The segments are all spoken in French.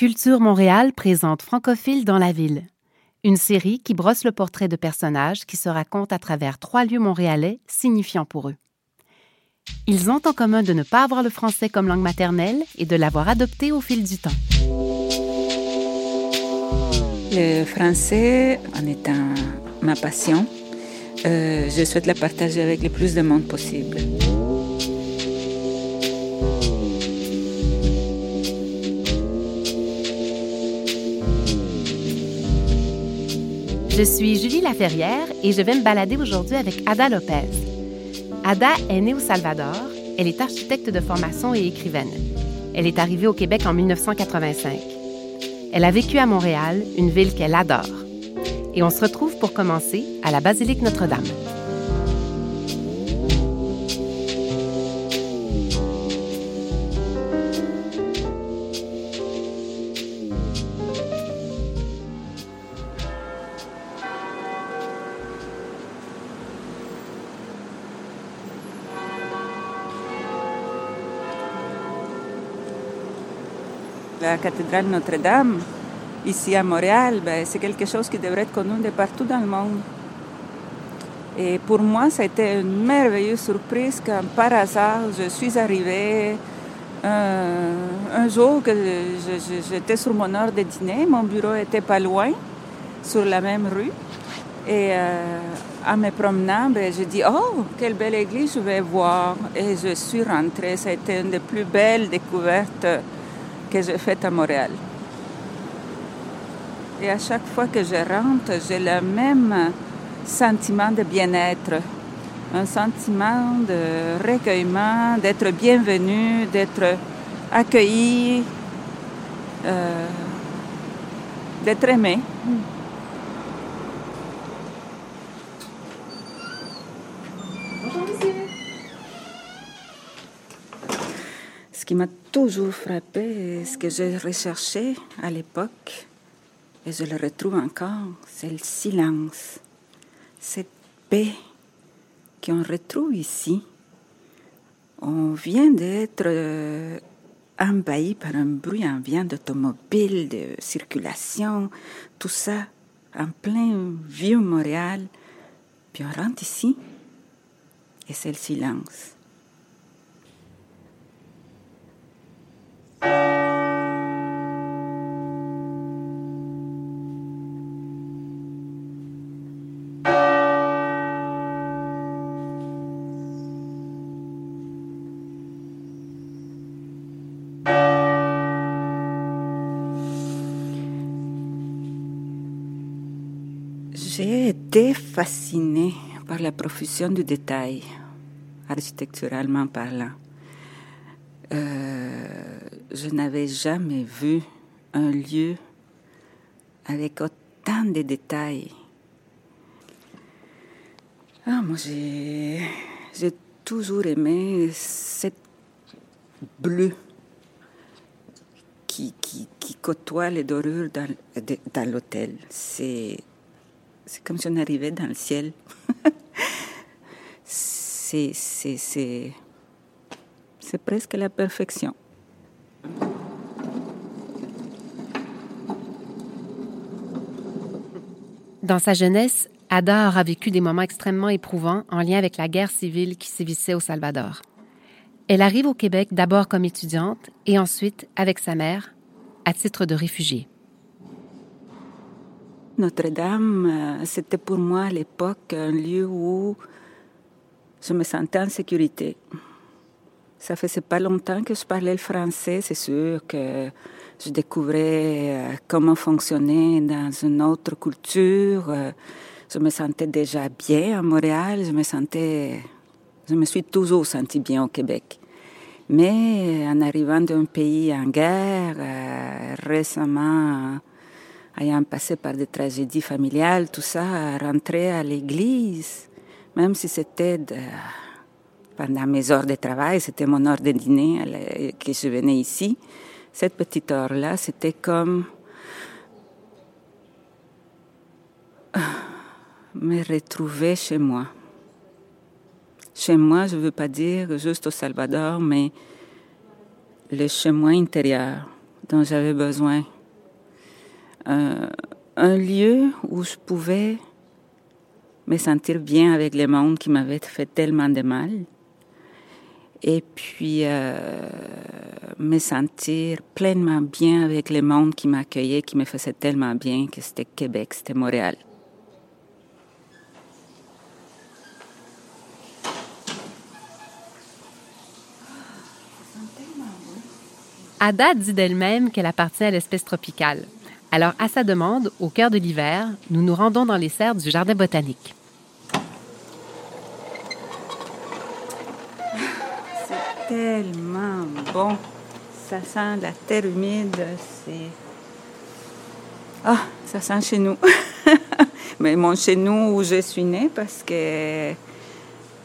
Culture Montréal présente Francophiles dans la ville, une série qui brosse le portrait de personnages qui se racontent à travers 3 lieux montréalais signifiants pour eux. Ils ont en commun de ne pas avoir le français comme langue maternelle et de l'avoir adopté au fil du temps. Le français en étant ma passion, je souhaite la partager avec le plus de monde possible. Je suis Julie Laferrière et je vais me balader aujourd'hui avec Ada Lopez. Ada est née au Salvador, elle est architecte de formation et écrivaine. Elle est arrivée au Québec en 1985. Elle a vécu à Montréal, une ville qu'elle adore. Et on se retrouve pour commencer à la Basilique Notre-Dame. La cathédrale Notre-Dame, ici à Montréal, c'est quelque chose qui devrait être connu de partout dans le monde. Et pour moi, ça a été une merveilleuse surprise quand, par hasard, je suis arrivée un jour que j'étais sur mon heure de dîner. Mon bureau était pas loin, sur la même rue. Et en me promenant, je dis « Oh, quelle belle église je vais voir !» Et je suis rentrée. Ça a été une des plus belles découvertes que j'ai faite à Montréal. Et à chaque fois que je rentre, j'ai le même sentiment de bien-être, un sentiment de recueillement, d'être bienvenue, d'être accueillie, d'être aimée. Bonjour, monsieur. Ce qui m'a toujours frappée, ce que j'ai recherché à l'époque, et je le retrouve encore, c'est le silence, cette paix qu'on retrouve ici. On vient d'être envahi par un bruit ambiant d'automobile, de circulation, tout ça en plein vieux Montréal. Puis on rentre ici et c'est le silence. J'ai été fascinée par la profusion du détail, architecturalement parlant. Je n'avais jamais vu un lieu avec autant de détails. Ah, moi, j'ai toujours aimé cette bleu qui côtoie les dorures dans l'hôtel. C'est comme si on arrivait dans le ciel. C'est presque la perfection. Dans sa jeunesse, Ada aura vécu des moments extrêmement éprouvants en lien avec la guerre civile qui sévissait au Salvador. Elle arrive au Québec d'abord comme étudiante et ensuite, avec sa mère, à titre de réfugiée. Notre-Dame, c'était pour moi à l'époque un lieu où je me sentais en sécurité. Ça faisait pas longtemps que je parlais le français, c'est sûr que je découvrais comment fonctionner dans une autre culture. Je me sentais déjà bien à Montréal, je me suis toujours sentie bien au Québec. Mais en arrivant d'un pays en guerre, récemment, ayant passé par des tragédies familiales, tout ça, rentrer à l'église, même si c'était pendant mes heures de travail, c'était mon heure de dîner que je venais ici, cette petite heure-là, c'était comme me retrouver chez moi. Chez moi, je ne veux pas dire juste au Salvador, mais le chez moi intérieur. dont j'avais besoin. Un lieu où je pouvais me sentir bien avec le monde qui m'avait fait tellement de mal. Et puis, me sentir pleinement bien avec le monde qui m'accueillait, qui me faisait tellement bien, que c'était Québec, c'était Montréal. Ada dit d'elle-même qu'elle appartient à l'espèce tropicale. Alors, à sa demande, au cœur de l'hiver, nous nous rendons dans les serres du Jardin botanique. C'est tellement bon. Ça sent la terre humide. Ça sent chez nous. Mais mon chez nous où je suis née, parce que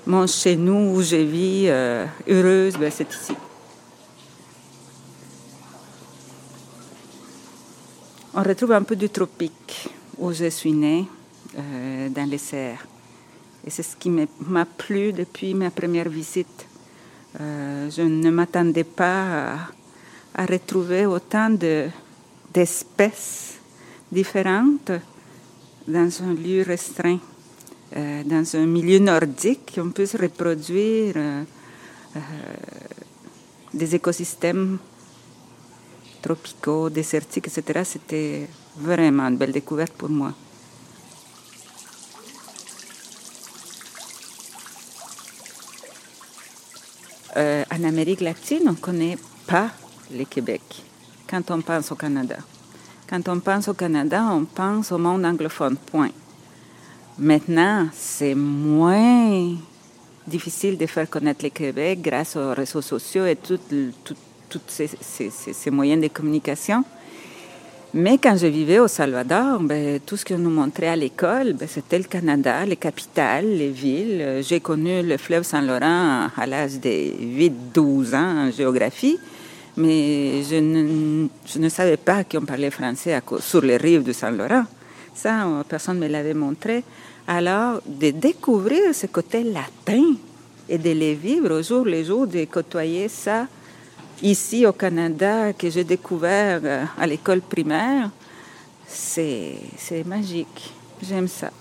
mon chez nous où je vis heureuse, c'est ici. On retrouve un peu du tropique où je suis née, dans les serres. Et c'est ce qui m'a plu depuis ma première visite. Je ne m'attendais pas à retrouver autant d'espèces différentes dans un lieu restreint, dans un milieu nordique. On peut se reproduire des écosystèmes tropicaux, désertiques, etc. C'était vraiment une belle découverte pour moi. En Amérique latine, on ne connaît pas le Québec quand on pense au Canada. Quand on pense au Canada, on pense au monde anglophone, point. Maintenant, c'est moins difficile de faire connaître le Québec grâce aux réseaux sociaux et tous ces moyens de communication. Mais quand je vivais au Salvador, tout ce qu'on nous montrait à l'école, c'était le Canada, les capitales, les villes. J'ai connu le fleuve Saint-Laurent à l'âge de 8-12 ans en géographie, mais je ne savais pas qu'on parlait français sur les rives du Saint-Laurent. Ça, personne ne me l'avait montré. Alors, de découvrir ce côté latin et de le vivre au jour le jour, de côtoyer ça, ici, au Canada, que j'ai découvert à l'école primaire, c'est magique. J'aime ça.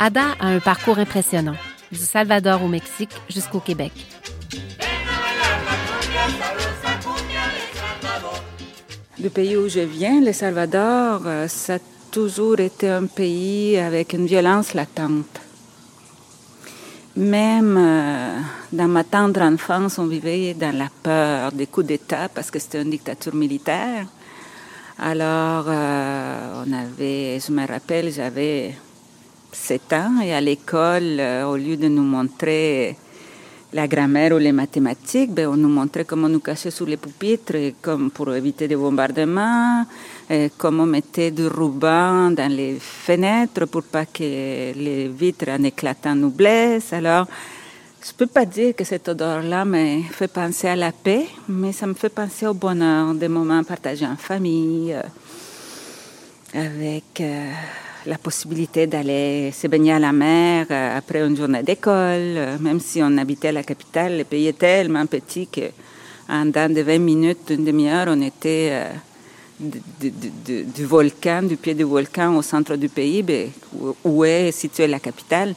Ada a un parcours impressionnant. Du Salvador au Mexique jusqu'au Québec. Le pays où je viens, le Salvador, ça a toujours été un pays avec une violence latente. Même dans ma tendre enfance, on vivait dans la peur des coups d'État parce que c'était une dictature militaire. Alors, je me rappelle, j'avais 7 ans, et à l'école, au lieu de nous montrer la grammaire ou les mathématiques, on nous montrait comment nous cacher sous les pupitres pour éviter des bombardements, comment mettre du ruban dans les fenêtres pour pas que les vitres en éclatant nous blessent. Alors, je peux pas dire que cette odeur-là me fait penser à la paix, mais ça me fait penser au bonheur, des moments partagés en famille, avec la possibilité d'aller se baigner à la mer après une journée d'école. Même si on habitait à la capitale, le pays est tellement petit qu'en dedans de 20 minutes, une demi-heure, on était du pied du volcan au centre du pays, où est située la capitale.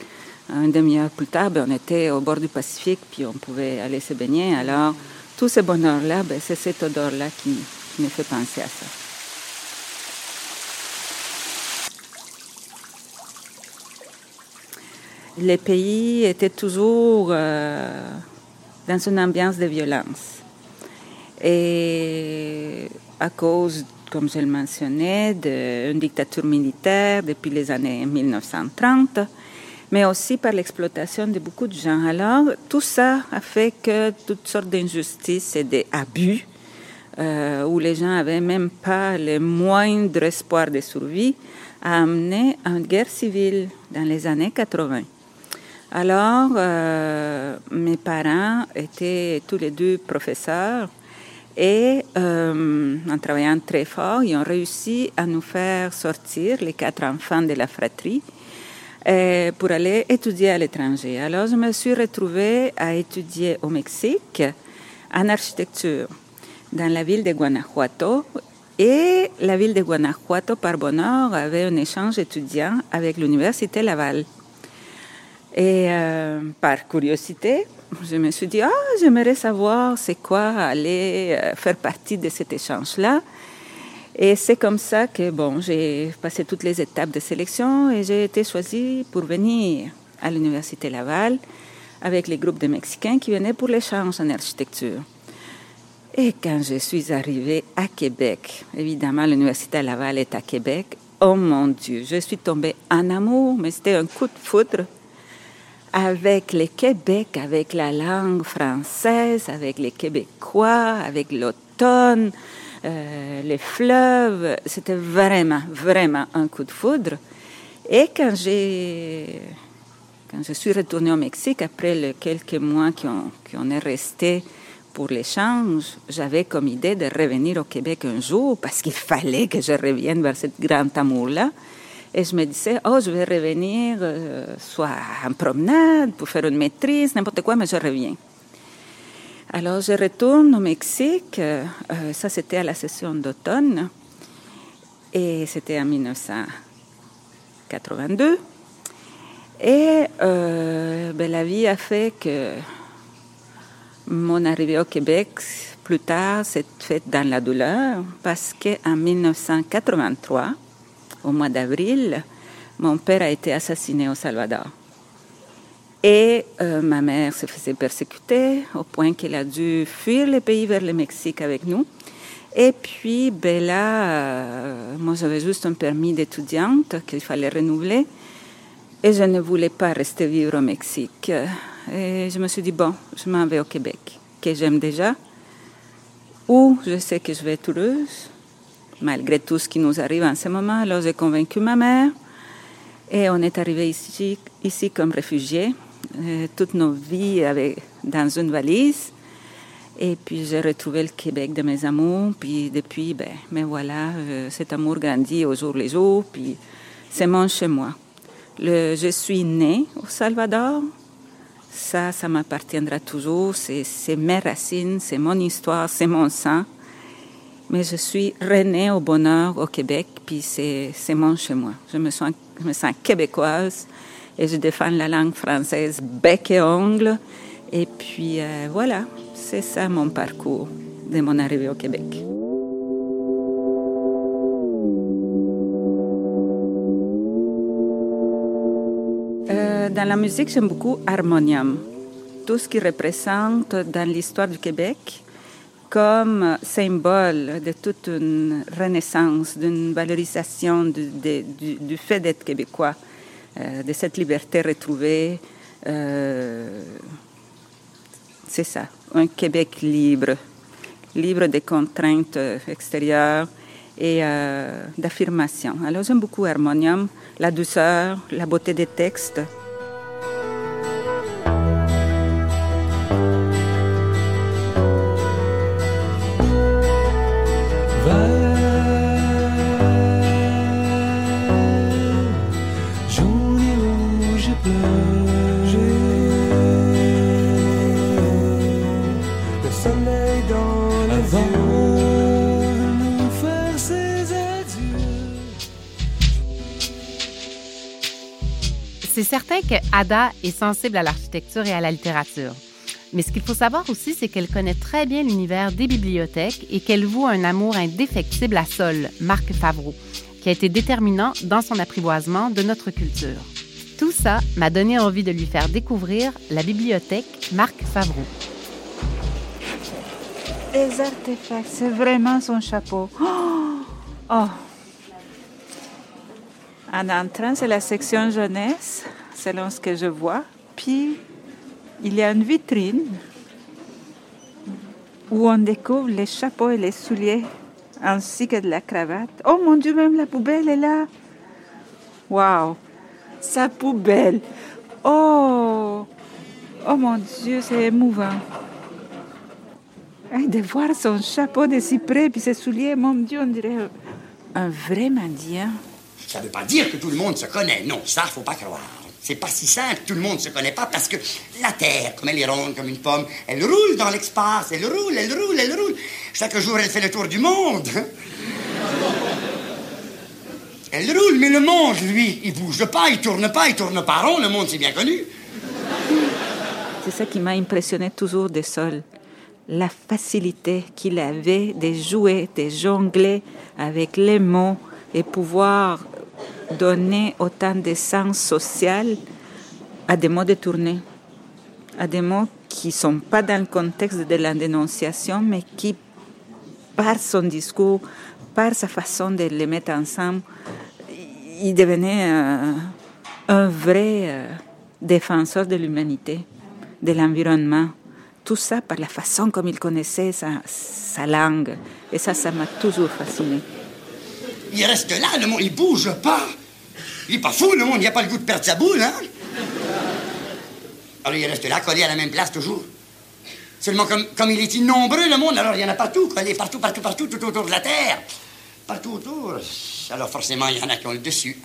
Une demi-heure plus tard, on était au bord du Pacifique, puis on pouvait aller se baigner. Alors, tout ce bonheur-là, c'est cette odeur-là qui me fait penser à ça. Le pays était toujours dans une ambiance de violence. Et à cause, comme je le mentionnais, d'une dictature militaire depuis les années 1930, mais aussi par l'exploitation de beaucoup de gens. Alors, tout ça a fait que toutes sortes d'injustices et d'abus, où les gens n'avaient même pas le moindre espoir de survie, a amené à une guerre civile dans les années 80. Alors, mes parents étaient tous les deux professeurs et en travaillant très fort, ils ont réussi à nous faire sortir, les 4 enfants de la fratrie, pour aller étudier à l'étranger. Alors, je me suis retrouvée à étudier au Mexique en architecture, dans la ville de Guanajuato. Et la ville de Guanajuato, par bonheur, avait un échange étudiant avec l'Université Laval. Et par curiosité, je me suis dit « Ah, oh, j'aimerais savoir c'est quoi aller faire partie de cet échange-là ». Et c'est comme ça que j'ai passé toutes les étapes de sélection et j'ai été choisie pour venir à l'Université Laval avec les groupes de Mexicains qui venaient pour l'échange en architecture. Et quand je suis arrivée à Québec, évidemment l'Université Laval est à Québec, oh mon Dieu, je suis tombée en amour, mais c'était un coup de foudre avec le Québec, avec la langue française, avec les Québécois, avec l'automne, les fleuves. C'était vraiment, vraiment un coup de foudre. Et quand je suis retournée au Mexique, après les quelques mois qu'on est restés pour l'échange, j'avais comme idée de revenir au Québec un jour parce qu'il fallait que je revienne vers ce grand amour-là. Et je me disais, oh, je vais revenir soit en promenade pour faire une maîtrise, n'importe quoi, mais je reviens. Alors, je retourne au Mexique. Ça, c'était à la session d'automne. Et c'était en 1982. Et la vie a fait que mon arrivée au Québec, plus tard, s'est faite dans la douleur parce qu'en 1983, au mois d'avril, mon père a été assassiné au Salvador. Et ma mère se faisait persécuter au point qu'elle a dû fuir le pays vers le Mexique avec nous. Et puis, moi j'avais juste un permis d'étudiante qu'il fallait renouveler. Et je ne voulais pas rester vivre au Mexique. Et je me suis dit, je m'en vais au Québec, que j'aime déjà, où je sais que je vais être heureuse, malgré tout ce qui nous arrive en ce moment. Alors, j'ai convaincu ma mère et on est arrivé ici comme réfugiés. Toutes nos vies dans une valise. Et puis, j'ai retrouvé le Québec de mes amours. Puis, depuis, cet amour grandit au jour le jour. Puis, c'est mon chez-moi. Je suis née au Salvador. Ça m'appartiendra toujours. C'est mes racines, c'est mon histoire, c'est mon sang. Mais je suis renée au bonheur au Québec, puis c'est mon chez-moi. Je me sens québécoise et je défends la langue française bec et ongle. Et puis c'est ça mon parcours de mon arrivée au Québec. Dans la musique, j'aime beaucoup Harmonium. Tout ce qui représente dans l'histoire du Québec comme symbole de toute une renaissance, d'une valorisation du fait d'être québécois, de cette liberté retrouvée. C'est ça, un Québec libre des contraintes extérieures et d'affirmation. Alors j'aime beaucoup Harmonium, la douceur, la beauté des textes. C'est certain que Ada est sensible à l'architecture et à la littérature. Mais ce qu'il faut savoir aussi, c'est qu'elle connaît très bien l'univers des bibliothèques et qu'elle voue un amour indéfectible à Sol, Marc Favreau, qui a été déterminant dans son apprivoisement de notre culture. Tout ça m'a donné envie de lui faire découvrir la bibliothèque Marc Favreau. Les artefacts, c'est vraiment son chapeau. Oh! En entrant, c'est la section jeunesse, selon ce que je vois. Puis, il y a une vitrine où on découvre les chapeaux et les souliers, ainsi que de la cravate. Oh mon Dieu, même la poubelle est là! Wow! Sa poubelle! Oh mon Dieu, c'est émouvant. Et de voir son chapeau de cyprès puis ses souliers, mon Dieu, on dirait un vrai mendiant. Ça ne veut pas dire que tout le monde se connaît. Non, ça, faut pas croire. C'est pas si simple, tout le monde se connaît pas, parce que la Terre, comme elle est ronde, comme une pomme, elle roule dans l'espace, elle roule, elle roule, elle roule. Chaque jour, elle fait le tour du monde. Elle roule, mais le monde, lui, il bouge pas, il tourne pas, il tourne pas rond. Le monde, c'est bien connu. C'est ça qui m'a impressionné toujours de Sol. La facilité qu'il avait de jouer, de jongler avec les mots et pouvoir donner autant de sens social à des mots détournés, à des mots qui ne sont pas dans le contexte de la dénonciation, mais qui, par son discours, par sa façon de les mettre ensemble, il devenait un vrai défenseur de l'humanité, de l'environnement. Tout ça par la façon comme il connaissait sa langue. Et ça m'a toujours fasciné. Il reste là, le monde, il bouge pas. Il est pas fou, le monde, il a pas le goût de perdre sa boule, hein? Alors il reste là, collé à la même place toujours. Seulement comme il est innombreux, le monde, alors il y en a partout, collé partout, partout, partout, tout autour de la Terre. Partout autour. Alors forcément, il y en a qui ont le dessus.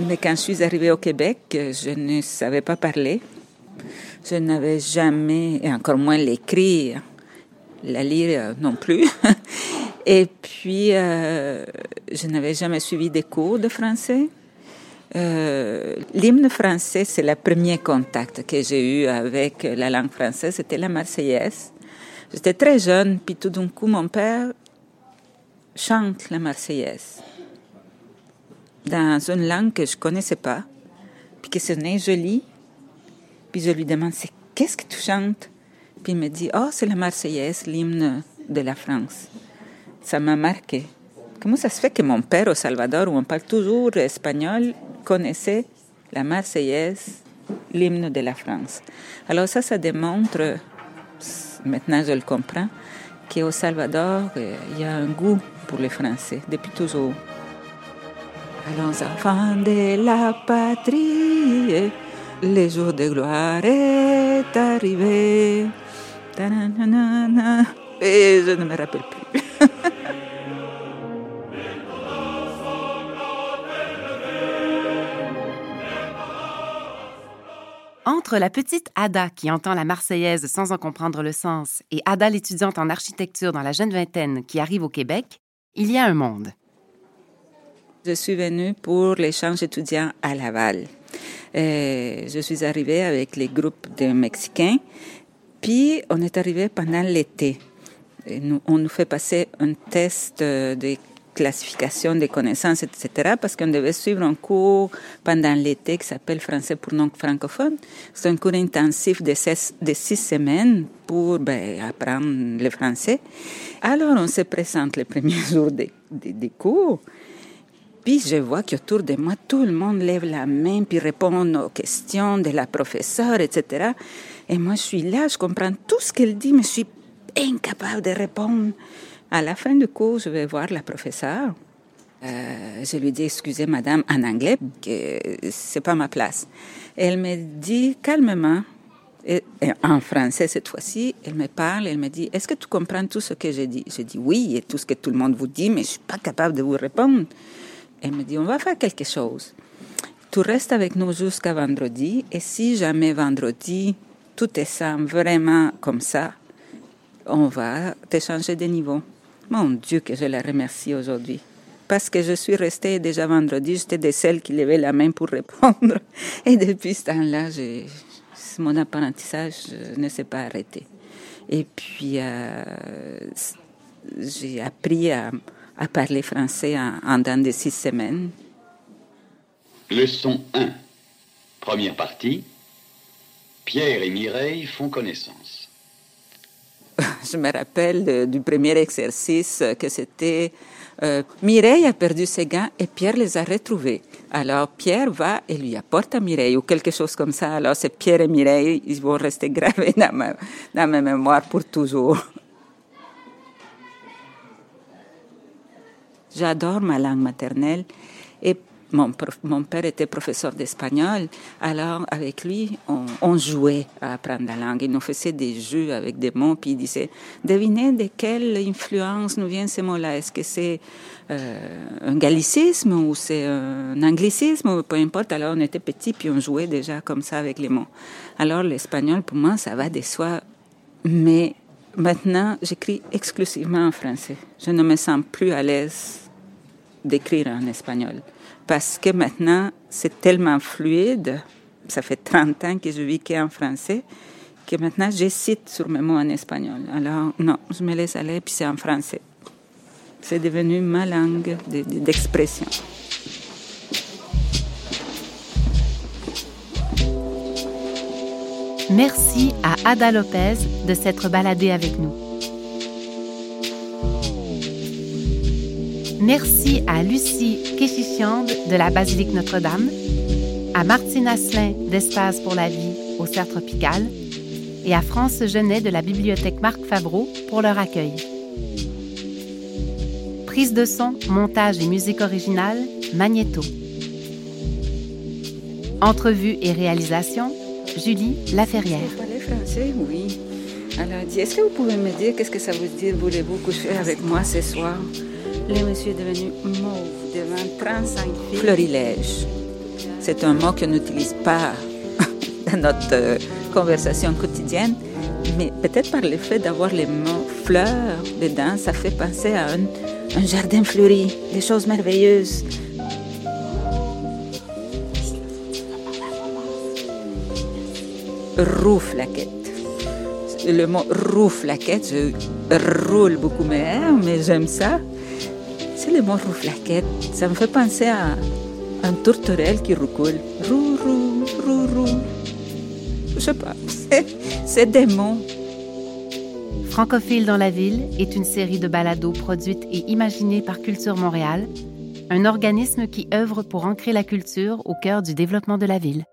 Mais quand je suis arrivée au Québec, je ne savais pas parler. Je n'avais jamais, et encore moins l'écrire, la lire non plus. Et puis, je n'avais jamais suivi des cours de français. L'hymne français, c'est le premier contact que j'ai eu avec la langue française, c'était la Marseillaise. J'étais très jeune, puis tout d'un coup, mon père chante la Marseillaise dans une langue que je ne connaissais pas, puis que ce n'est jolie. Puis je lui demande, c'est qu'est-ce que tu chantes? Puis il me dit, c'est la Marseillaise, l'hymne de la France. Ça m'a marqué. Comment ça se fait que mon père au Salvador, où on parle toujours espagnol, connaissait la Marseillaise, l'hymne de la France? Alors ça démontre, maintenant je le comprends, qu'au Salvador, il y a un goût pour les Français, depuis toujours. Allons, enfants de la patrie, le jour de gloire est arrivé. Ta-na-na-na. Et je ne me rappelle plus. Entre la petite Ada qui entend la Marseillaise sans en comprendre le sens et Ada l'étudiante en architecture dans la jeune vingtaine qui arrive au Québec, il y a un monde. Je suis venue pour l'échange étudiant à Laval. Et je suis arrivée avec les groupes de Mexicains, puis on est arrivé pendant l'été. On nous fait passer un test de classification des connaissances, etc., parce qu'on devait suivre un cours pendant l'été qui s'appelle « Français pour non-francophones ». C'est un cours intensif de 6 semaines pour apprendre le français. Alors, on se présente le premier jour des cours. Puis je vois qu'autour de moi, tout le monde lève la main puis répond aux questions de la professeure, etc. Et moi, je suis là, je comprends tout ce qu'elle dit, mais je suis incapable de répondre. À la fin du cours, je vais voir la professeure. Je lui dis, excusez madame, en anglais, que c'est pas ma place. Elle me dit calmement, et en français cette fois-ci, elle me parle, elle me dit, est-ce que tu comprends tout ce que j'ai dit? Je dis oui, et tout ce que tout le monde vous dit, mais je suis pas capable de vous répondre. Elle me dit, on va faire quelque chose. Tu restes avec nous jusqu'à vendredi. Et si jamais vendredi, tout te semble vraiment comme ça, on va t'échanger de niveau. Mon Dieu, que je la remercie aujourd'hui. Parce que je suis restée déjà vendredi. J'étais de celles qui levaient la main pour répondre. Et depuis ce temps-là, mon apprentissage ne s'est pas arrêté. Et puis, j'ai appris à parler français dans des 6 semaines. Leçon 1. Première partie. Pierre et Mireille font connaissance. Je me rappelle du premier exercice que c'était Mireille a perdu ses gants et Pierre les a retrouvés. Alors Pierre va et lui apporte à Mireille ou quelque chose comme ça. Alors c'est Pierre et Mireille, ils vont rester gravés dans ma mémoire pour toujours. J'adore ma langue maternelle et Mon père était professeur d'espagnol, alors avec lui, on jouait à apprendre la langue. Il nous faisait des jeux avec des mots, puis il disait, devinez de quelle influence nous vient ce mot-là. Est-ce que c'est un gallicisme ou c'est un anglicisme, peu importe. Alors on était petits, puis on jouait déjà comme ça avec les mots. Alors l'espagnol, pour moi, ça va de soi, mais maintenant, j'écris exclusivement en français. Je ne me sens plus à l'aise d'écrire en espagnol. Parce que maintenant, c'est tellement fluide, ça fait 30 ans que je vis qu'en français, que maintenant, j'hésite sur mes mots en espagnol. Alors, non, je me laisse aller, puis c'est en français. C'est devenu ma langue d'expression. Merci à Ada Lopez de s'être baladée avec nous. Merci à Lucie Kéchichiande de la Basilique Notre-Dame, à Martine Asselin d'Espace pour la vie au Serre Tropical et à France Genet de la Bibliothèque Marc Favreau pour leur accueil. Prise de son, montage et musique originale, Magneto. Entrevue et réalisation, Julie Laferrière. Vous parlez français? Oui. Alors, est-ce que vous pouvez me dire qu'est-ce que ça veut dire, voulez-vous coucher avec moi ce soir? Le monsieur est devenu mauve devant 35 filles. Florilège. C'est un mot qu'on n'utilise pas dans notre conversation quotidienne, mais peut-être par le fait d'avoir les mots fleurs dedans, ça fait penser à un jardin fleuri, des choses merveilleuses. Rouflaquette. Le mot rouflaquette, je roule beaucoup mes airs, mais j'aime ça. C'est le mot rouflaquette. Ça me fait penser à un tourterelle qui roucoule. Rou, rou, rou, rou. Je sais pas. C'est des mots. Francophile dans la ville est une série de balados produite et imaginée par Culture Montréal, un organisme qui œuvre pour ancrer la culture au cœur du développement de la ville.